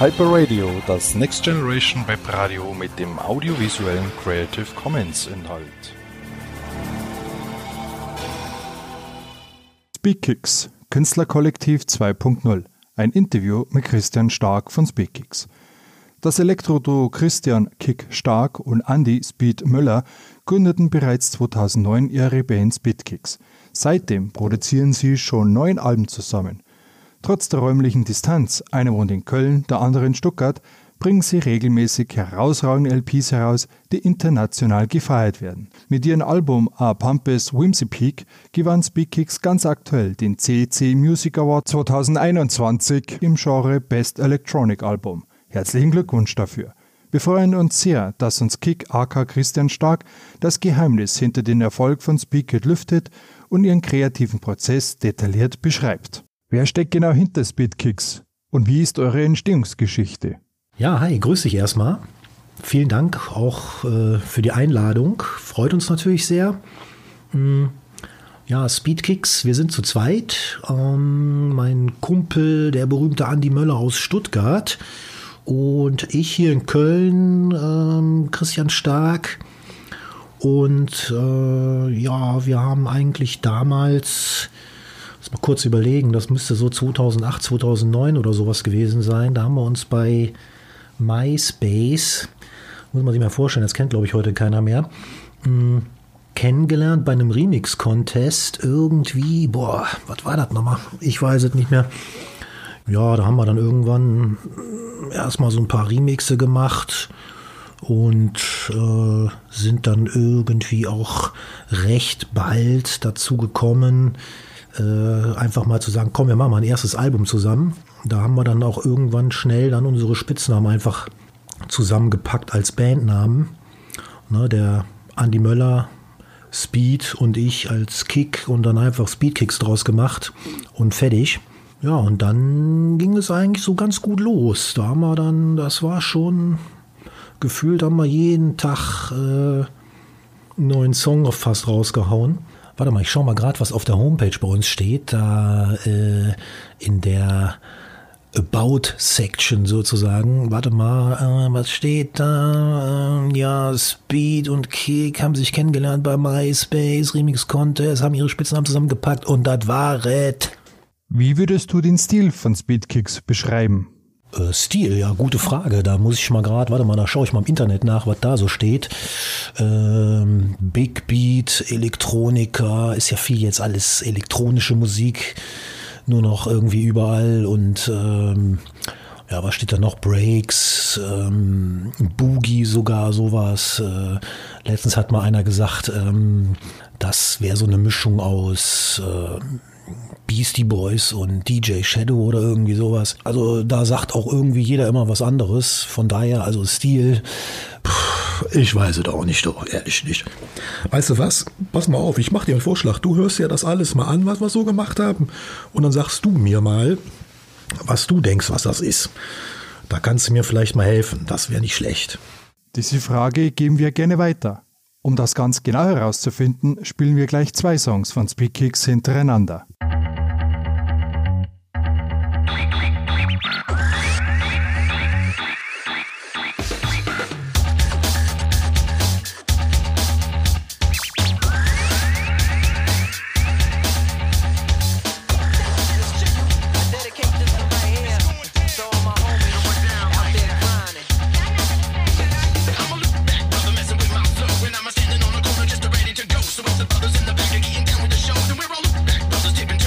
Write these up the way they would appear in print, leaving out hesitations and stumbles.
Hyper Radio, das Next Generation Web Radio mit dem audiovisuellen Creative Commons Inhalt. Speedkicks, Künstlerkollektiv 2.0, ein Interview mit Christian Stark von Speedkicks. Das Elektroduo Christian Kick Stark und Andy Speed-Müller gründeten bereits 2009 ihre Band Speedkicks. Seitdem produzieren sie schon 9 Alben zusammen. Trotz der räumlichen Distanz, einer wohnt in Köln, der andere in Stuttgart, bringen sie regelmäßig herausragende LPs heraus, die international gefeiert werden. Mit ihrem Album A Pump is Whimsy Peak gewann Speedkicks ganz aktuell den CEC Music Award 2021 im Genre Best Electronic Album. Herzlichen Glückwunsch dafür. Wir freuen uns sehr, dass uns Kick aka Christian Stark das Geheimnis hinter den Erfolg von Speedkicks lüftet und ihren kreativen Prozess detailliert beschreibt. Wer steckt genau hinter Speedkicks und wie ist eure Entstehungsgeschichte? Ja, hi, grüß dich erstmal. Vielen Dank auch für die Einladung. Freut uns natürlich sehr. Ja, Speedkicks, wir sind zu zweit. Mein Kumpel, der berühmte Andi Möller aus Stuttgart, und ich hier in Köln, Christian Stark. Und ja, wir haben eigentlich damals, lass mal kurz überlegen, das müsste so 2008, 2009 oder sowas gewesen sein. Da haben wir uns bei MySpace, muss man sich mal vorstellen, das kennt glaube ich heute keiner mehr, kennengelernt bei einem Remix-Contest irgendwie. Boah, was war das nochmal? Ich weiß es nicht mehr. Ja, da haben wir dann irgendwann erstmal so ein paar Remixe gemacht und sind dann irgendwie auch recht bald dazu gekommen, einfach mal zu sagen, komm, wir machen mal ein erstes Album zusammen. Da haben wir dann auch irgendwann schnell dann unsere Spitznamen einfach zusammengepackt als Bandnamen. Ne, der Andi Möller, Speed und ich als Kick und dann einfach Speedkicks draus gemacht und fertig. Ja, und dann ging es eigentlich so ganz gut los. Da haben wir dann, das war schon gefühlt, haben wir jeden Tag einen neuen Song fast rausgehauen. Warte mal, ich schau mal gerade, was auf der Homepage bei uns steht. Da in der About-Section sozusagen. Warte mal, was steht da? Ja, Speed und Kick haben sich kennengelernt bei MySpace, Remix-Contest, haben ihre Spitznamen zusammengepackt und das war Red. Wie würdest du den Stil von Speedkicks beschreiben? Stil, ja, gute Frage. Da muss ich mal gerade, warte mal, da schaue ich mal im Internet nach, was da so steht. Big Beat, Elektronika, ist ja viel jetzt alles elektronische Musik, nur noch irgendwie überall. Und ja, was steht da noch? Breaks, Boogie sogar, sowas. Letztens hat mal einer gesagt, das wäre so eine Mischung aus Beastie Boys und DJ Shadow oder irgendwie sowas. Also da sagt auch irgendwie jeder immer was anderes. Von daher, also Stil, ich weiß es auch nicht, doch, ehrlich nicht. Weißt du was? Pass mal auf, ich mache dir einen Vorschlag. Du hörst ja das alles mal an, was wir so gemacht haben. Und dann sagst du mir mal, was du denkst, was das ist. Da kannst du mir vielleicht mal helfen. Das wäre nicht schlecht. Diese Frage geben wir gerne weiter. Um das ganz genau herauszufinden, spielen wir gleich 2 Songs von Speedkicks hintereinander. We're all back, brothers dipping.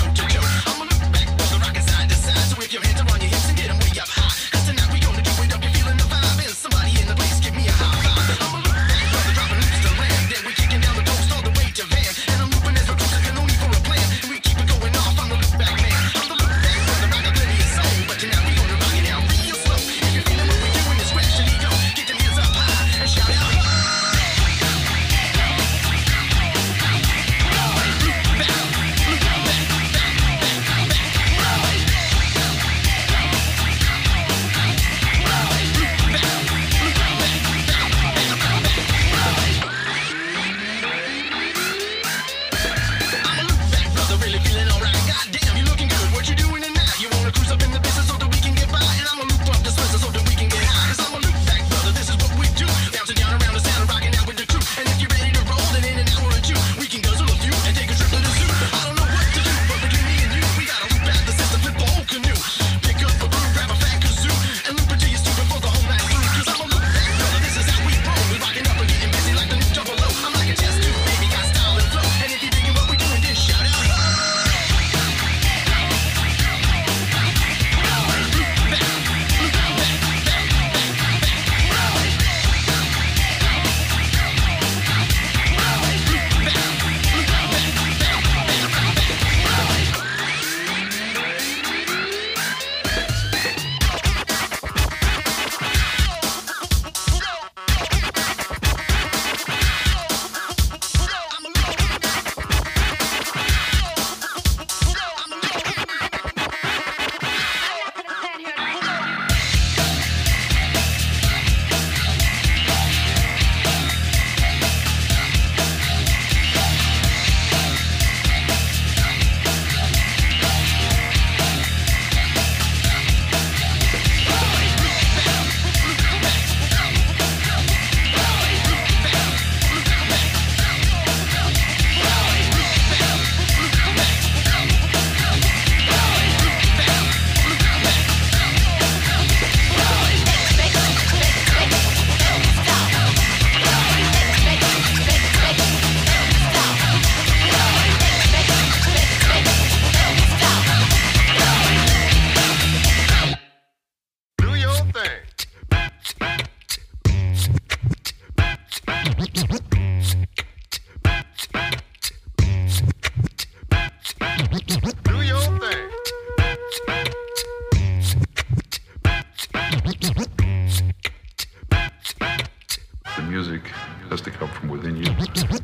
music has to come from within you.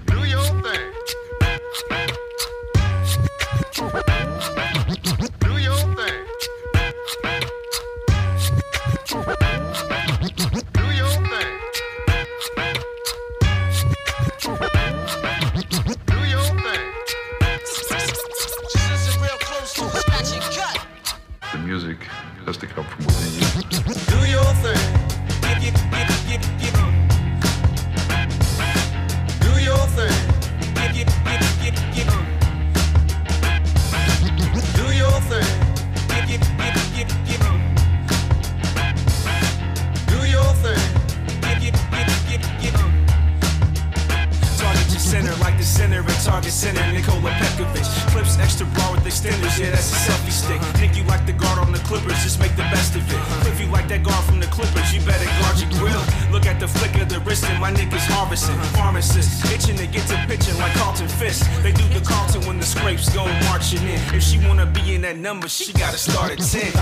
Do your thing. Do your thing. Do your thing. Do your thing. This is real close to a magic cut. The music has to come from within you. Do your thing. Target center, Nikola Pekovic. Clips extra raw with extenders, yeah, that's a selfie stick. Nick, you like the guard on the Clippers, just make the best of it. If you like that guard from the Clippers, you better guard your grill. Look at the flick of the wrist and my niggas harvesting. Pharmacists, itching to get to pitching like Carlton Fist. They do the Carlton when the scrapes go marching in. If she wanna be in that number, she gotta start at 10.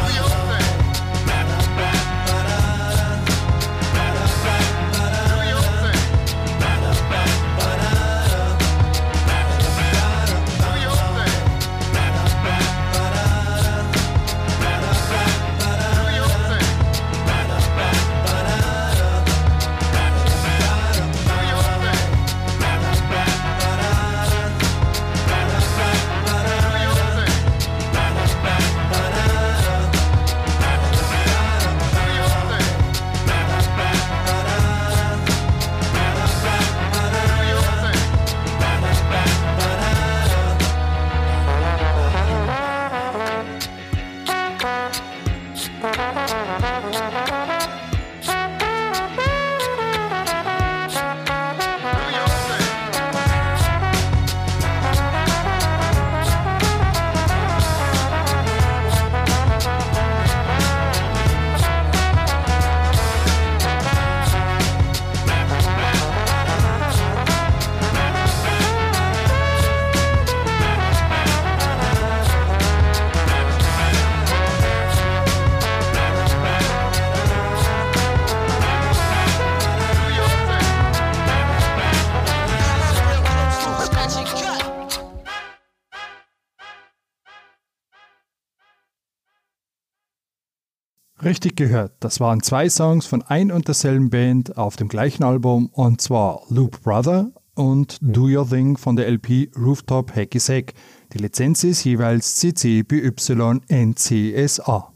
Richtig gehört, das waren 2 Songs von ein und derselben Band auf dem gleichen Album, und zwar Loop Brother und Do Your Thing von der LP Rooftop Hackysack. Die Lizenz ist jeweils CC BY NCSA.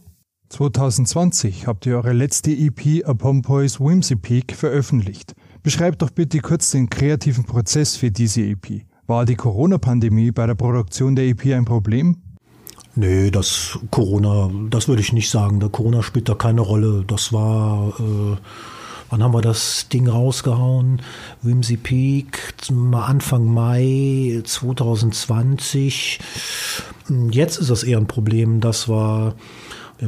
2020 habt ihr eure letzte EP A Pump is Whimsy Peak veröffentlicht. Beschreibt doch bitte kurz den kreativen Prozess für diese EP. War die Corona-Pandemie bei der Produktion der EP ein Problem? Nee, das würde ich nicht sagen. Der Corona spielt da keine Rolle. Das war, wann haben wir das Ding rausgehauen? Whimsy Peak, Anfang Mai 2020. Jetzt ist das eher ein Problem. Wir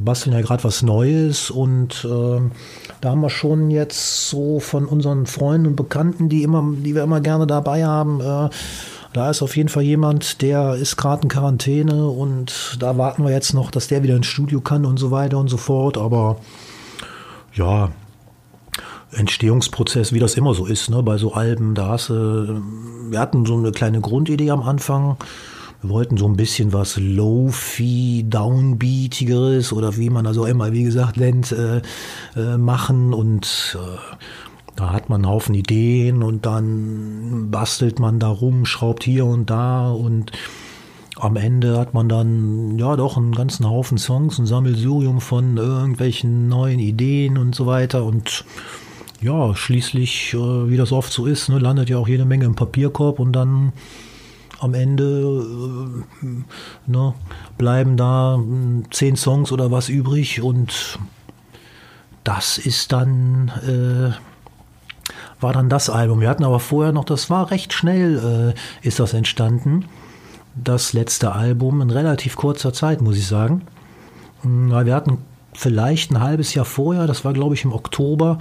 basteln ja gerade was Neues, und da haben wir schon jetzt so von unseren Freunden und Bekannten, die wir immer gerne dabei haben, da ist auf jeden Fall jemand, der ist gerade in Quarantäne, und da warten wir jetzt noch, dass der wieder ins Studio kann und so weiter und so fort. Aber ja, Entstehungsprozess, wie das immer so ist, ne? Bei so Alben, wir hatten so eine kleine Grundidee am Anfang. Wir wollten so ein bisschen was Lo-Fi, Downbeatigeres oder wie man das auch immer, wie gesagt, nennt, machen, und da hat man einen Haufen Ideen, und dann bastelt man da rum, schraubt hier und da, und am Ende hat man dann ja doch einen ganzen Haufen Songs, ein Sammelsurium von irgendwelchen neuen Ideen und so weiter, und ja, schließlich, wie das oft so ist, ne, landet ja auch jede Menge im Papierkorb, und dann am Ende bleiben da 10 Songs oder was übrig, und das ist dann war dann das Album. Wir hatten aber vorher noch, das war recht schnell, ist das entstanden, das letzte Album, in relativ kurzer Zeit, muss ich sagen. Wir hatten vielleicht ein halbes Jahr vorher, das war glaube ich im Oktober,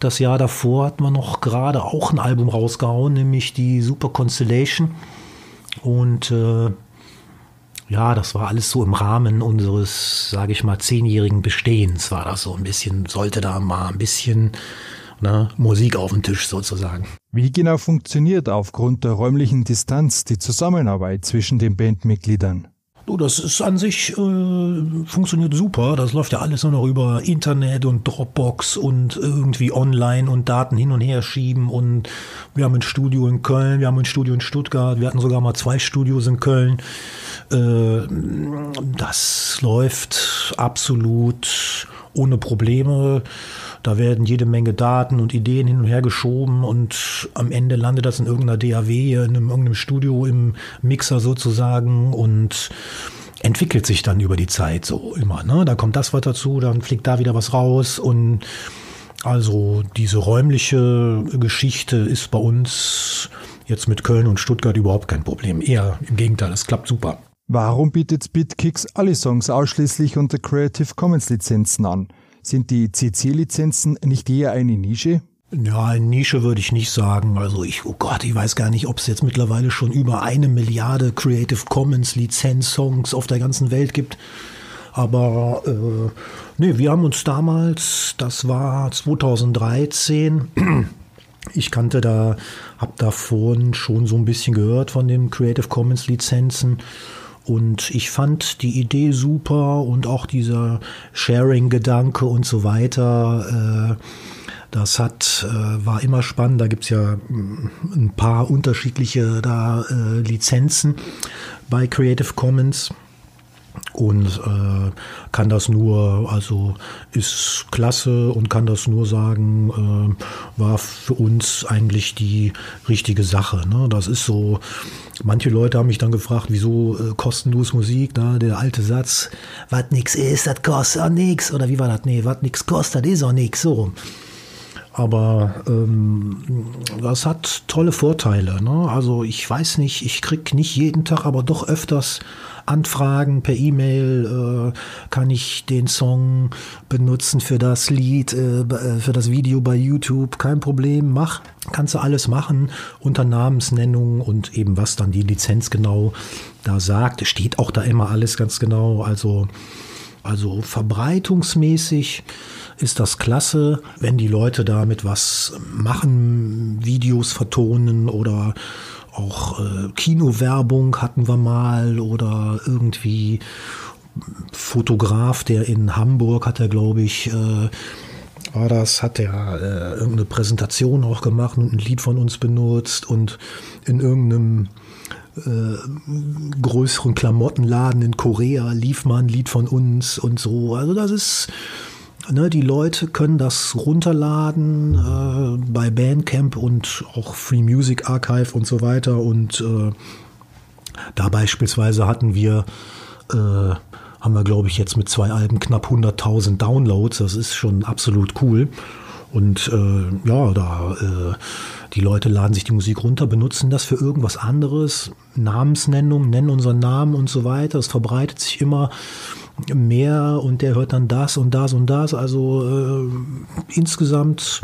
das Jahr davor hatten wir noch gerade auch ein Album rausgehauen, nämlich die Super Constellation. Und ja, das war alles so im Rahmen unseres, sage ich mal, 10-jährigen Bestehens, war das so ein bisschen, sollte da mal ein bisschen ne, Musik auf dem Tisch sozusagen. Wie genau funktioniert aufgrund der räumlichen Distanz die Zusammenarbeit zwischen den Bandmitgliedern? Das ist an sich, funktioniert super. Das läuft ja alles nur noch über Internet und Dropbox und irgendwie online und Daten hin und her schieben. Und wir haben ein Studio in Köln, wir haben ein Studio in Stuttgart, wir hatten sogar mal 2 Studios in Köln. Das läuft absolut ohne Probleme. Da werden jede Menge Daten und Ideen hin und her geschoben und am Ende landet das in irgendeiner DAW, in irgendeinem Studio, im Mixer sozusagen und entwickelt sich dann über die Zeit so immer. Ne? Da kommt das was dazu, dann fliegt da wieder was raus und also diese räumliche Geschichte ist bei uns jetzt mit Köln und Stuttgart überhaupt kein Problem. Eher im Gegenteil, es klappt super. Warum bietet Speedkicks alle Songs ausschließlich unter Creative Commons Lizenzen an? Sind die CC-Lizenzen nicht eher eine Nische? Ja, Nische würde ich nicht sagen. Also ich weiß gar nicht, ob es jetzt mittlerweile schon über 1 Milliarde Creative Commons Lizenz-Songs auf der ganzen Welt gibt. Aber wir haben uns damals, das war 2013, hab davon schon so ein bisschen gehört von den Creative Commons Lizenzen. Und ich fand die Idee super und auch dieser Sharing-Gedanke und so weiter, war immer spannend. Da gibt es ja ein paar unterschiedliche Lizenzen bei Creative Commons und ist klasse und kann das nur sagen, war für uns eigentlich die richtige Sache. Ne? Das ist so. Manche Leute haben mich dann gefragt, wieso kostenlos Musik, ne? Der alte Satz, was nix ist, das kostet auch nix. Oder wie war das? Nee, was nix kostet, das ist auch nix. So. Aber das hat tolle Vorteile. Ne? Also ich weiß nicht, ich krieg nicht jeden Tag, aber doch öfters Anfragen per E-Mail, kann ich den Song benutzen für das Lied, für das Video bei YouTube, kein Problem, kannst du alles machen unter Namensnennung und eben was dann die Lizenz genau da sagt, steht auch da immer alles ganz genau, also verbreitungsmäßig ist das klasse, wenn die Leute damit was machen, Videos vertonen oder auch Kinowerbung hatten wir mal oder irgendwie Fotograf, der in Hamburg irgendeine Präsentation auch gemacht und ein Lied von uns benutzt und in irgendeinem größeren Klamottenladen in Korea lief mal ein Lied von uns und so. Also das ist... Die Leute können das runterladen bei Bandcamp und auch Free Music Archive und so weiter. Und da beispielsweise haben wir glaube ich jetzt mit 2 Alben knapp 100.000 Downloads. Das ist schon absolut cool. Und die Leute laden sich die Musik runter, benutzen das für irgendwas anderes. Namensnennung, nennen unseren Namen und so weiter. Es verbreitet sich immer mehr und der hört dann das und das und das. Also insgesamt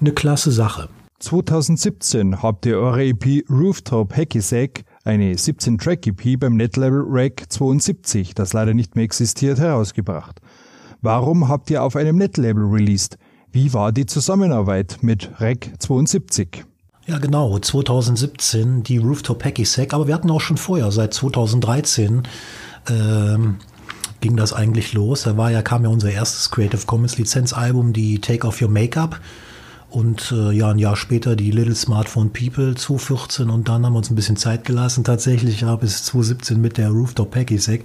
eine klasse Sache. 2017 habt ihr eure EP Rooftop Hackysack, eine 17-Track-EP beim Netlabel Rack 72, das leider nicht mehr existiert, herausgebracht. Warum habt ihr auf einem Netlabel released? Wie war die Zusammenarbeit mit Rack 72? Ja genau, 2017 die Rooftop Hackysack, aber wir hatten auch schon vorher, seit 2013 ging das eigentlich los. Da kam ja unser erstes Creative Commons Lizenzalbum, die Take Off Your Makeup und ein Jahr später die Little Smartphone People 2014 und dann haben wir uns ein bisschen Zeit gelassen tatsächlich bis 2017 mit der Rooftop Hackysack.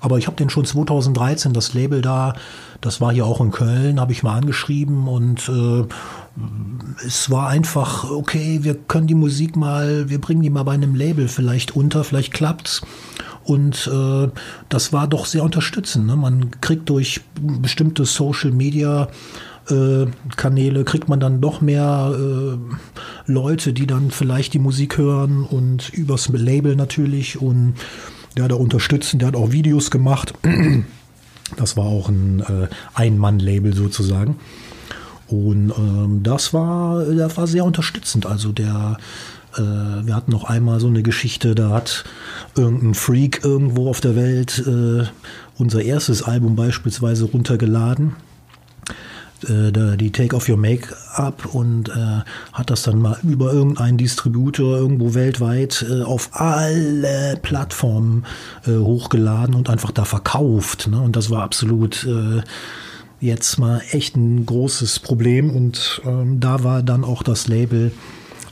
Aber ich habe den schon 2013, das Label da, das war hier auch in Köln, habe ich mal angeschrieben und es war einfach, okay, wir bringen die mal bei einem Label vielleicht unter, vielleicht klappt's. Und das war doch sehr unterstützend. Ne? Man kriegt durch bestimmte Social-Media-Kanäle, kriegt man dann noch mehr Leute, die dann vielleicht die Musik hören und übers Label natürlich. Und der hat auch unterstützt, der hat auch Videos gemacht. Das war auch ein Ein-Mann-Label sozusagen. Und das war sehr unterstützend. Also wir hatten noch einmal so eine Geschichte, da hat irgendein Freak irgendwo auf der Welt unser erstes Album beispielsweise runtergeladen. die Take Off Your Makeup und hat das dann mal über irgendeinen Distributor irgendwo weltweit auf alle Plattformen hochgeladen und einfach da verkauft. Ne? Und das war absolut jetzt mal echt ein großes Problem. Und da war dann auch das Label,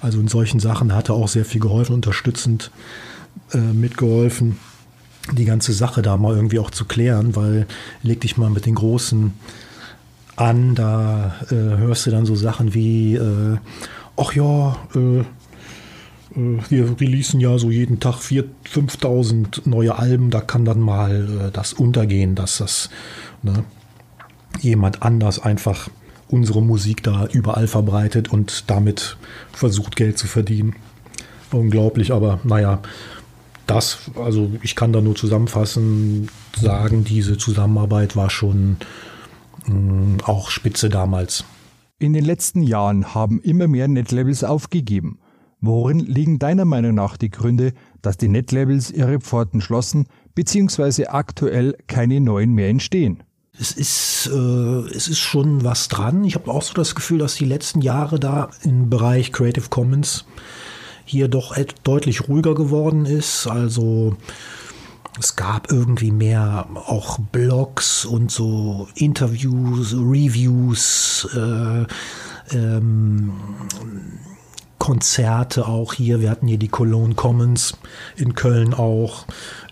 also in solchen Sachen hat er auch sehr viel geholfen, unterstützend mitgeholfen, die ganze Sache da mal irgendwie auch zu klären, weil leg dich mal mit den Großen an, da hörst du dann so Sachen wie, ach ja, wir releasen ja so jeden Tag 5.000 neue Alben, da kann dann mal das untergehen, dass das jemand anders einfach unsere Musik da überall verbreitet und damit versucht, Geld zu verdienen. Unglaublich, aber naja, also ich kann da nur zusammenfassen, sagen, diese Zusammenarbeit war schon auch spitze damals. In den letzten Jahren haben immer mehr Netlabels aufgegeben. Worin liegen deiner Meinung nach die Gründe, dass die Netlabels ihre Pforten schlossen bzw. aktuell keine neuen mehr entstehen? Es ist schon was dran. Ich habe auch so das Gefühl, dass die letzten Jahre da im Bereich Creative Commons hier doch deutlich ruhiger geworden ist. Also es gab irgendwie mehr auch Blogs und so Interviews, Reviews, Konzerte auch hier. Wir hatten hier die Cologne Commons in Köln auch.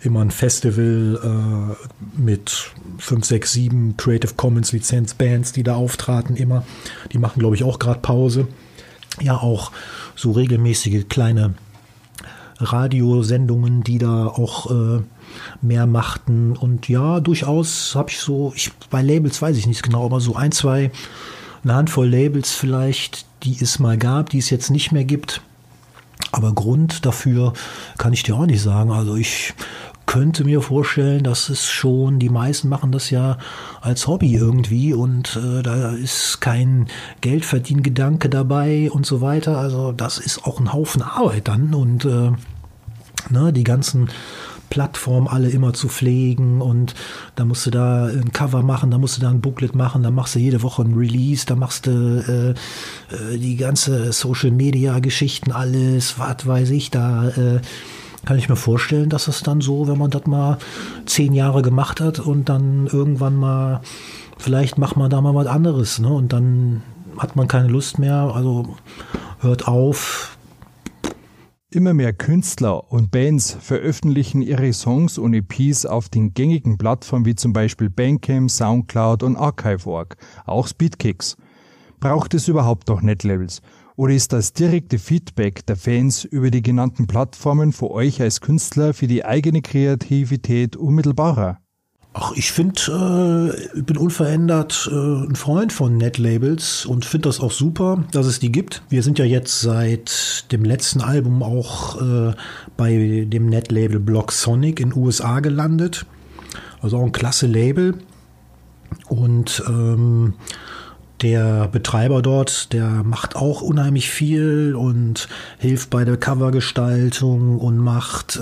Immer ein Festival mit 5, 6, 7 Creative Commons Lizenzbands, die da auftraten immer. Die machen, glaube ich, auch gerade Pause. Ja, auch so regelmäßige kleine Radiosendungen, die da auch mehr machten. Und ja, durchaus habe ich so, bei Labels weiß ich nicht genau, aber so eine Handvoll Labels vielleicht, die es mal gab, die es jetzt nicht mehr gibt. Aber Grund dafür kann ich dir auch nicht sagen. Also ich könnte mir vorstellen, dass es schon, die meisten machen das ja als Hobby irgendwie und da ist kein Geldverdiengedanke dabei und so weiter. Also das ist auch ein Haufen Arbeit dann und die ganzen Plattformen alle immer zu pflegen und da musst du da ein Cover machen, da musst du da ein Booklet machen, da machst du jede Woche ein Release, da machst du die ganze Social Media Geschichten, alles, was weiß ich, da kann ich mir vorstellen, dass es dann so, wenn man das mal 10 Jahre gemacht hat und dann irgendwann mal, vielleicht macht man da mal was anderes, ne? Und dann hat man keine Lust mehr, also hört auf. Immer mehr Künstler und Bands veröffentlichen ihre Songs und EPs auf den gängigen Plattformen wie zum Beispiel Bandcamp, Soundcloud und Archive.org, auch Speedkicks. Braucht es überhaupt noch Netlabels? Oder ist das direkte Feedback der Fans über die genannten Plattformen für euch als Künstler für die eigene Kreativität unmittelbarer? Ach, ich bin unverändert ein Freund von Netlabels und finde das auch super, dass es die gibt. Wir sind ja jetzt seit dem letzten Album auch bei dem Netlabel Blog Sonic in den USA gelandet. Also auch ein klasse Label. Und der Betreiber dort, der macht auch unheimlich viel und hilft bei der Covergestaltung und macht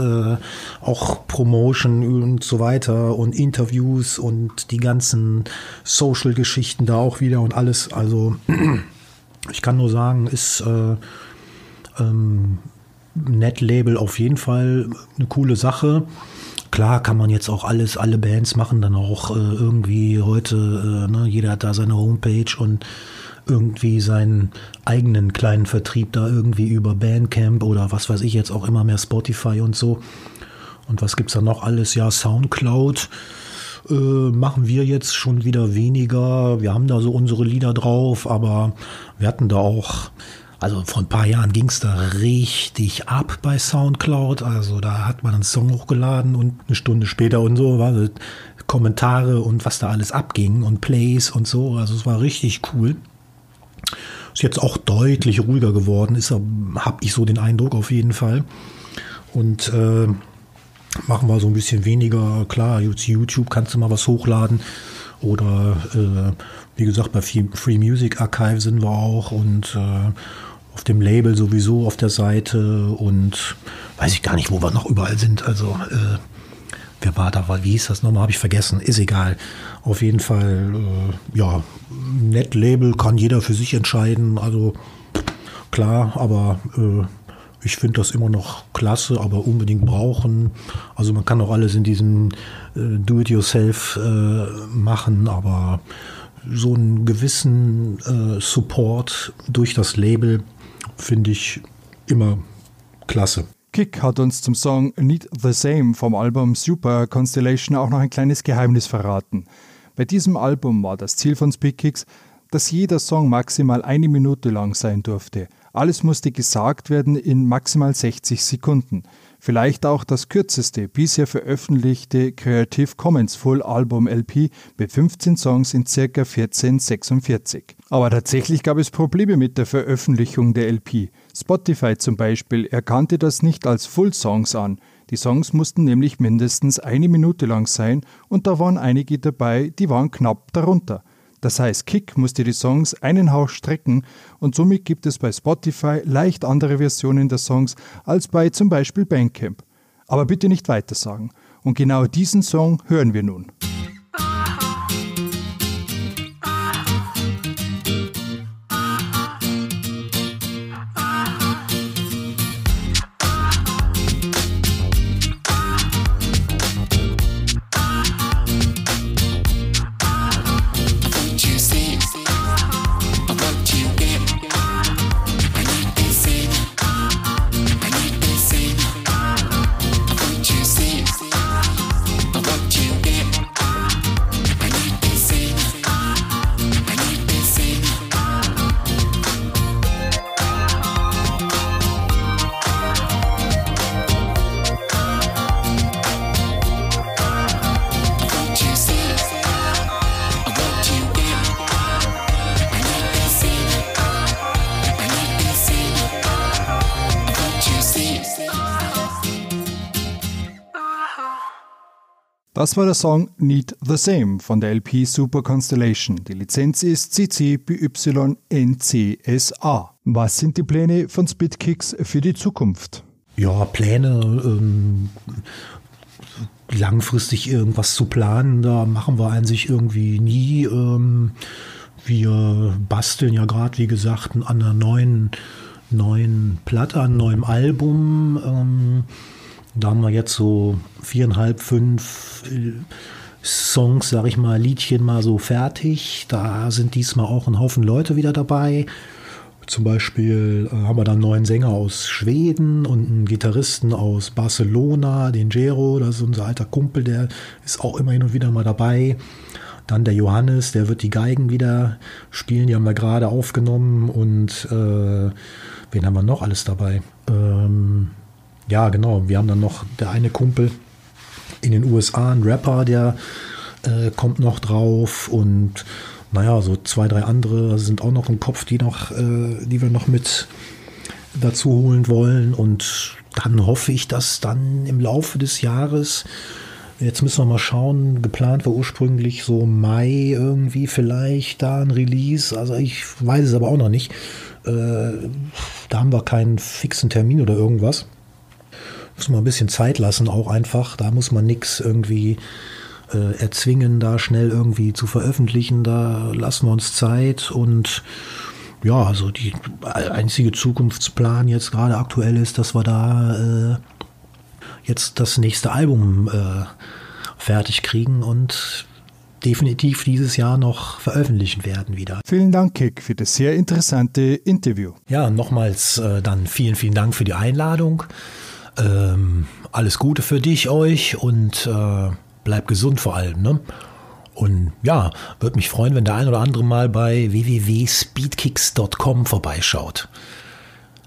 auch Promotion und so weiter und Interviews und die ganzen Social-Geschichten da auch wieder und alles. Also ich kann nur sagen, ist Netlabel auf jeden Fall eine coole Sache. Klar kann man jetzt auch alle Bands machen dann auch irgendwie heute, jeder hat da seine Homepage und irgendwie seinen eigenen kleinen Vertrieb da irgendwie über Bandcamp oder was weiß ich jetzt auch immer mehr Spotify und so. Und was gibt's da noch alles? Ja, Soundcloud machen wir jetzt schon wieder weniger. Wir haben da so unsere Lieder drauf, aber wir hatten da auch... Also vor ein paar Jahren ging es da richtig ab bei Soundcloud. Also da hat man einen Song hochgeladen und eine Stunde später und so war das Kommentare und was da alles abging und Plays und so. Also es war richtig cool. Ist jetzt auch deutlich ruhiger geworden, habe ich so den Eindruck auf jeden Fall. Und machen wir so ein bisschen weniger. Klar, YouTube kannst du mal was hochladen. Oder wie gesagt, bei Free Music Archive sind wir auch und auf dem Label sowieso auf der Seite und weiß ich gar nicht, wo wir noch überall sind. Also Wer war da? Wie hieß das nochmal? Habe ich vergessen. Ist egal. Auf jeden Fall, ja, Netlabel kann jeder für sich entscheiden. Also klar, aber ich finde das immer noch klasse, aber unbedingt brauchen. Also man kann auch alles in diesem Do-it-yourself machen, aber so einen gewissen Support durch das Label finde ich immer klasse. Kick hat uns zum Song Need the Same vom Album Super Constellation auch noch ein kleines Geheimnis verraten. Bei diesem Album war das Ziel von Speedkicks, dass jeder Song maximal 1 Minute lang sein durfte. Alles musste gesagt werden in maximal 60 Sekunden. Vielleicht auch das kürzeste bisher veröffentlichte Creative Commons Full Album LP mit 15 Songs in ca. 14:46. Aber tatsächlich gab es Probleme mit der Veröffentlichung der LP. Spotify zum Beispiel erkannte das nicht als Full Songs an. Die Songs mussten nämlich mindestens 1 Minute lang sein und da waren einige dabei, die waren knapp darunter. Das heißt, Kick musste die Songs einen Hauch strecken und somit gibt es bei Spotify leicht andere Versionen der Songs als bei zum Beispiel Bandcamp. Aber bitte nicht weitersagen. Und genau diesen Song hören wir nun. Das war der Song Need the Same von der LP Super Constellation. Die Lizenz ist CC BY-NC SA. Was sind die Pläne von Speedkicks für die Zukunft? Ja, Pläne, langfristig irgendwas zu planen, da machen wir an sich irgendwie nie. Wir basteln ja gerade, wie gesagt, an einer neuen Platte, an einem neuen Album. Da haben wir jetzt so 4,5, 5 Songs, sag ich mal, Liedchen mal so fertig. Da sind diesmal auch ein Haufen Leute wieder dabei. Zum Beispiel haben wir dann einen neuen Sänger aus Schweden und einen Gitarristen aus Barcelona, den Gero, das ist unser alter Kumpel, der ist auch immer hin und wieder mal dabei. Dann der Johannes, der wird die Geigen wieder spielen, die haben wir gerade aufgenommen. Und wen haben wir noch alles dabei? Ja, genau. Wir haben dann noch der eine Kumpel in den USA, ein Rapper, der kommt noch drauf und naja, so 2, 3 andere sind auch noch im Kopf, die wir noch mit dazu holen wollen und dann hoffe ich, dass dann im Laufe des Jahres, jetzt müssen wir mal schauen, geplant war ursprünglich so Mai irgendwie vielleicht da ein Release, also ich weiß es aber auch noch nicht, da haben wir keinen fixen Termin oder irgendwas. Muss man ein bisschen Zeit lassen, auch einfach. Da muss man nichts irgendwie erzwingen, da schnell irgendwie zu veröffentlichen. Da lassen wir uns Zeit. Und ja, also die einzige Zukunftsplan jetzt gerade aktuell ist, dass wir da jetzt das nächste Album fertig kriegen und definitiv dieses Jahr noch veröffentlichen werden wieder. Vielen Dank, Kick, für das sehr interessante Interview. Ja, nochmals dann vielen Dank für die Einladung. Alles Gute für dich, euch und bleib gesund vor allem. Ne? Und ja, würde mich freuen, wenn der ein oder andere mal bei www.speedkicks.com vorbeischaut.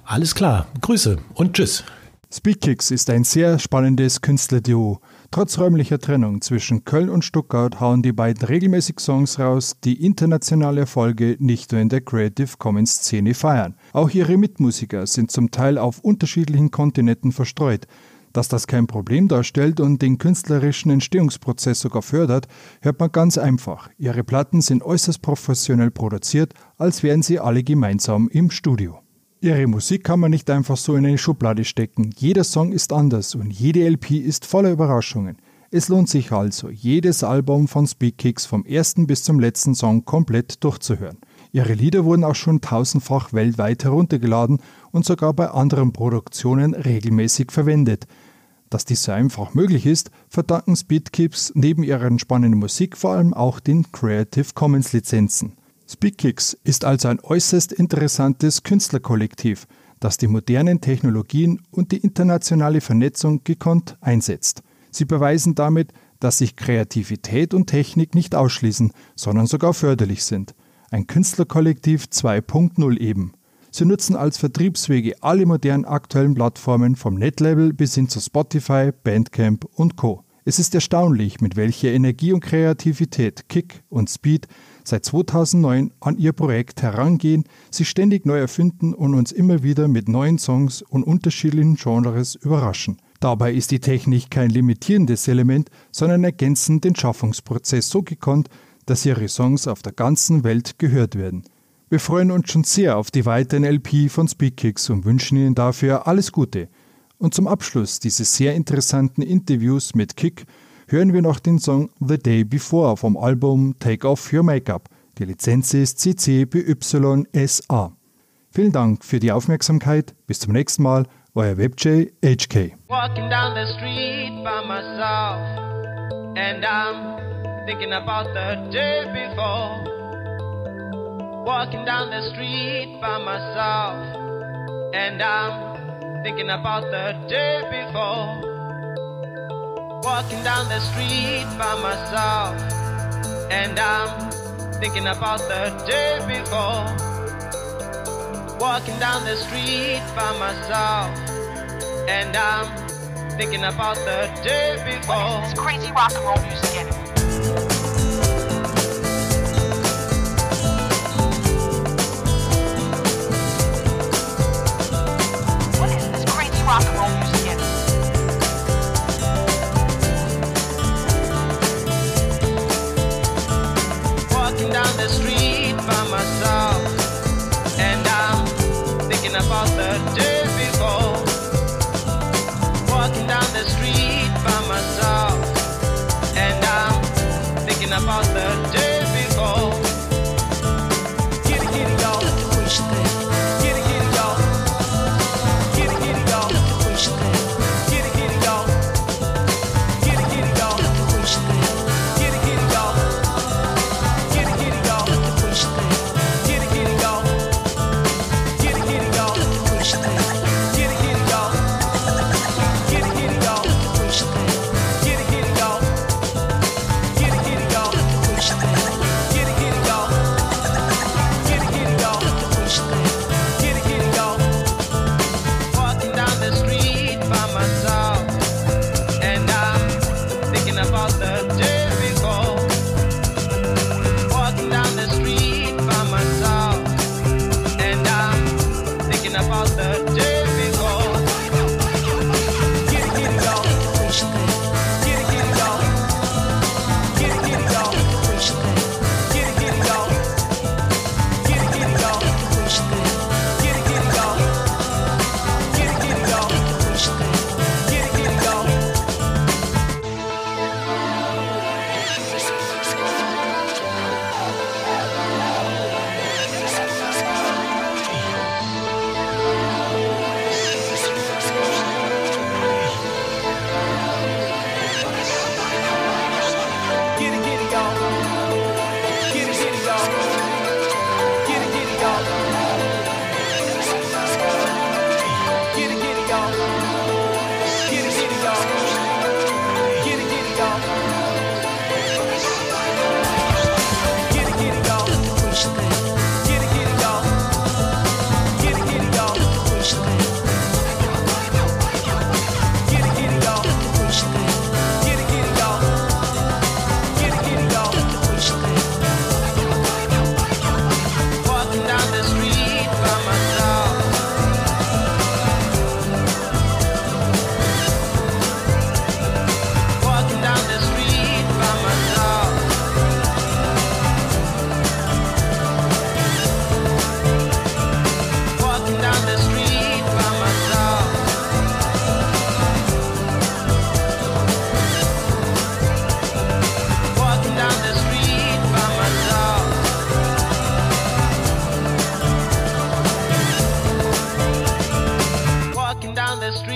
Alles klar, Grüße und tschüss. Speedkicks ist ein sehr spannendes Künstlerduo. Trotz räumlicher Trennung zwischen Köln und Stuttgart hauen die beiden regelmäßig Songs raus, die internationale Erfolge nicht nur in der Creative Commons Szene feiern. Auch ihre Mitmusiker sind zum Teil auf unterschiedlichen Kontinenten verstreut. Dass das kein Problem darstellt und den künstlerischen Entstehungsprozess sogar fördert, hört man ganz einfach. Ihre Platten sind äußerst professionell produziert, als wären sie alle gemeinsam im Studio. Ihre Musik kann man nicht einfach so in eine Schublade stecken. Jeder Song ist anders und jede LP ist voller Überraschungen. Es lohnt sich also, jedes Album von Speedkicks vom ersten bis zum letzten Song komplett durchzuhören. Ihre Lieder wurden auch schon tausendfach weltweit heruntergeladen und sogar bei anderen Produktionen regelmäßig verwendet. Dass dies so einfach möglich ist, verdanken Speedkicks neben ihrer spannenden Musik vor allem auch den Creative Commons Lizenzen. Speedkicks ist also ein äußerst interessantes Künstlerkollektiv, das die modernen Technologien und die internationale Vernetzung gekonnt einsetzt. Sie beweisen damit, dass sich Kreativität und Technik nicht ausschließen, sondern sogar förderlich sind. Ein Künstlerkollektiv 2.0 eben. Sie nutzen als Vertriebswege alle modernen aktuellen Plattformen vom Netlabel bis hin zu Spotify, Bandcamp und Co. Es ist erstaunlich, mit welcher Energie und Kreativität Kick und Speed seit 2009 an ihr Projekt herangehen, sich ständig neu erfinden und uns immer wieder mit neuen Songs und unterschiedlichen Genres überraschen. Dabei ist die Technik kein limitierendes Element, sondern ergänzend den Schaffungsprozess so gekonnt, dass ihre Songs auf der ganzen Welt gehört werden. Wir freuen uns schon sehr auf die weiteren LP von Speedkicks und wünschen Ihnen dafür alles Gute. Und zum Abschluss dieses sehr interessanten Interviews mit Kick hören wir noch den Song The Day Before vom Album Take Off Your Makeup. Die Lizenz ist CC BY SA. Vielen Dank für die Aufmerksamkeit. Bis zum nächsten Mal. Euer WebJ HK. Walking down the street by myself, and I'm thinking about the day before. Walking down the street by myself, and I'm thinking about the day before. Walking down the street by myself, and I'm thinking about the day before. Walking down the street by myself, and I'm thinking about the day before. It's crazy rock and roll music in it. About the day before. Get it, y'all. Get it, y'all. Get it, y'all. Get it, y'all. Get it, y'all. Get it, y'all. Get it, y'all. Get it, y'all. Get it, y'all.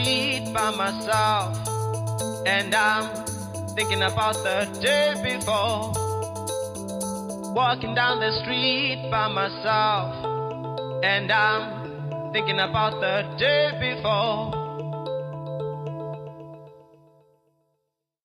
need by myself, and I'm thinking about the day before. Walking down the street by myself, and I'm thinking about the day before.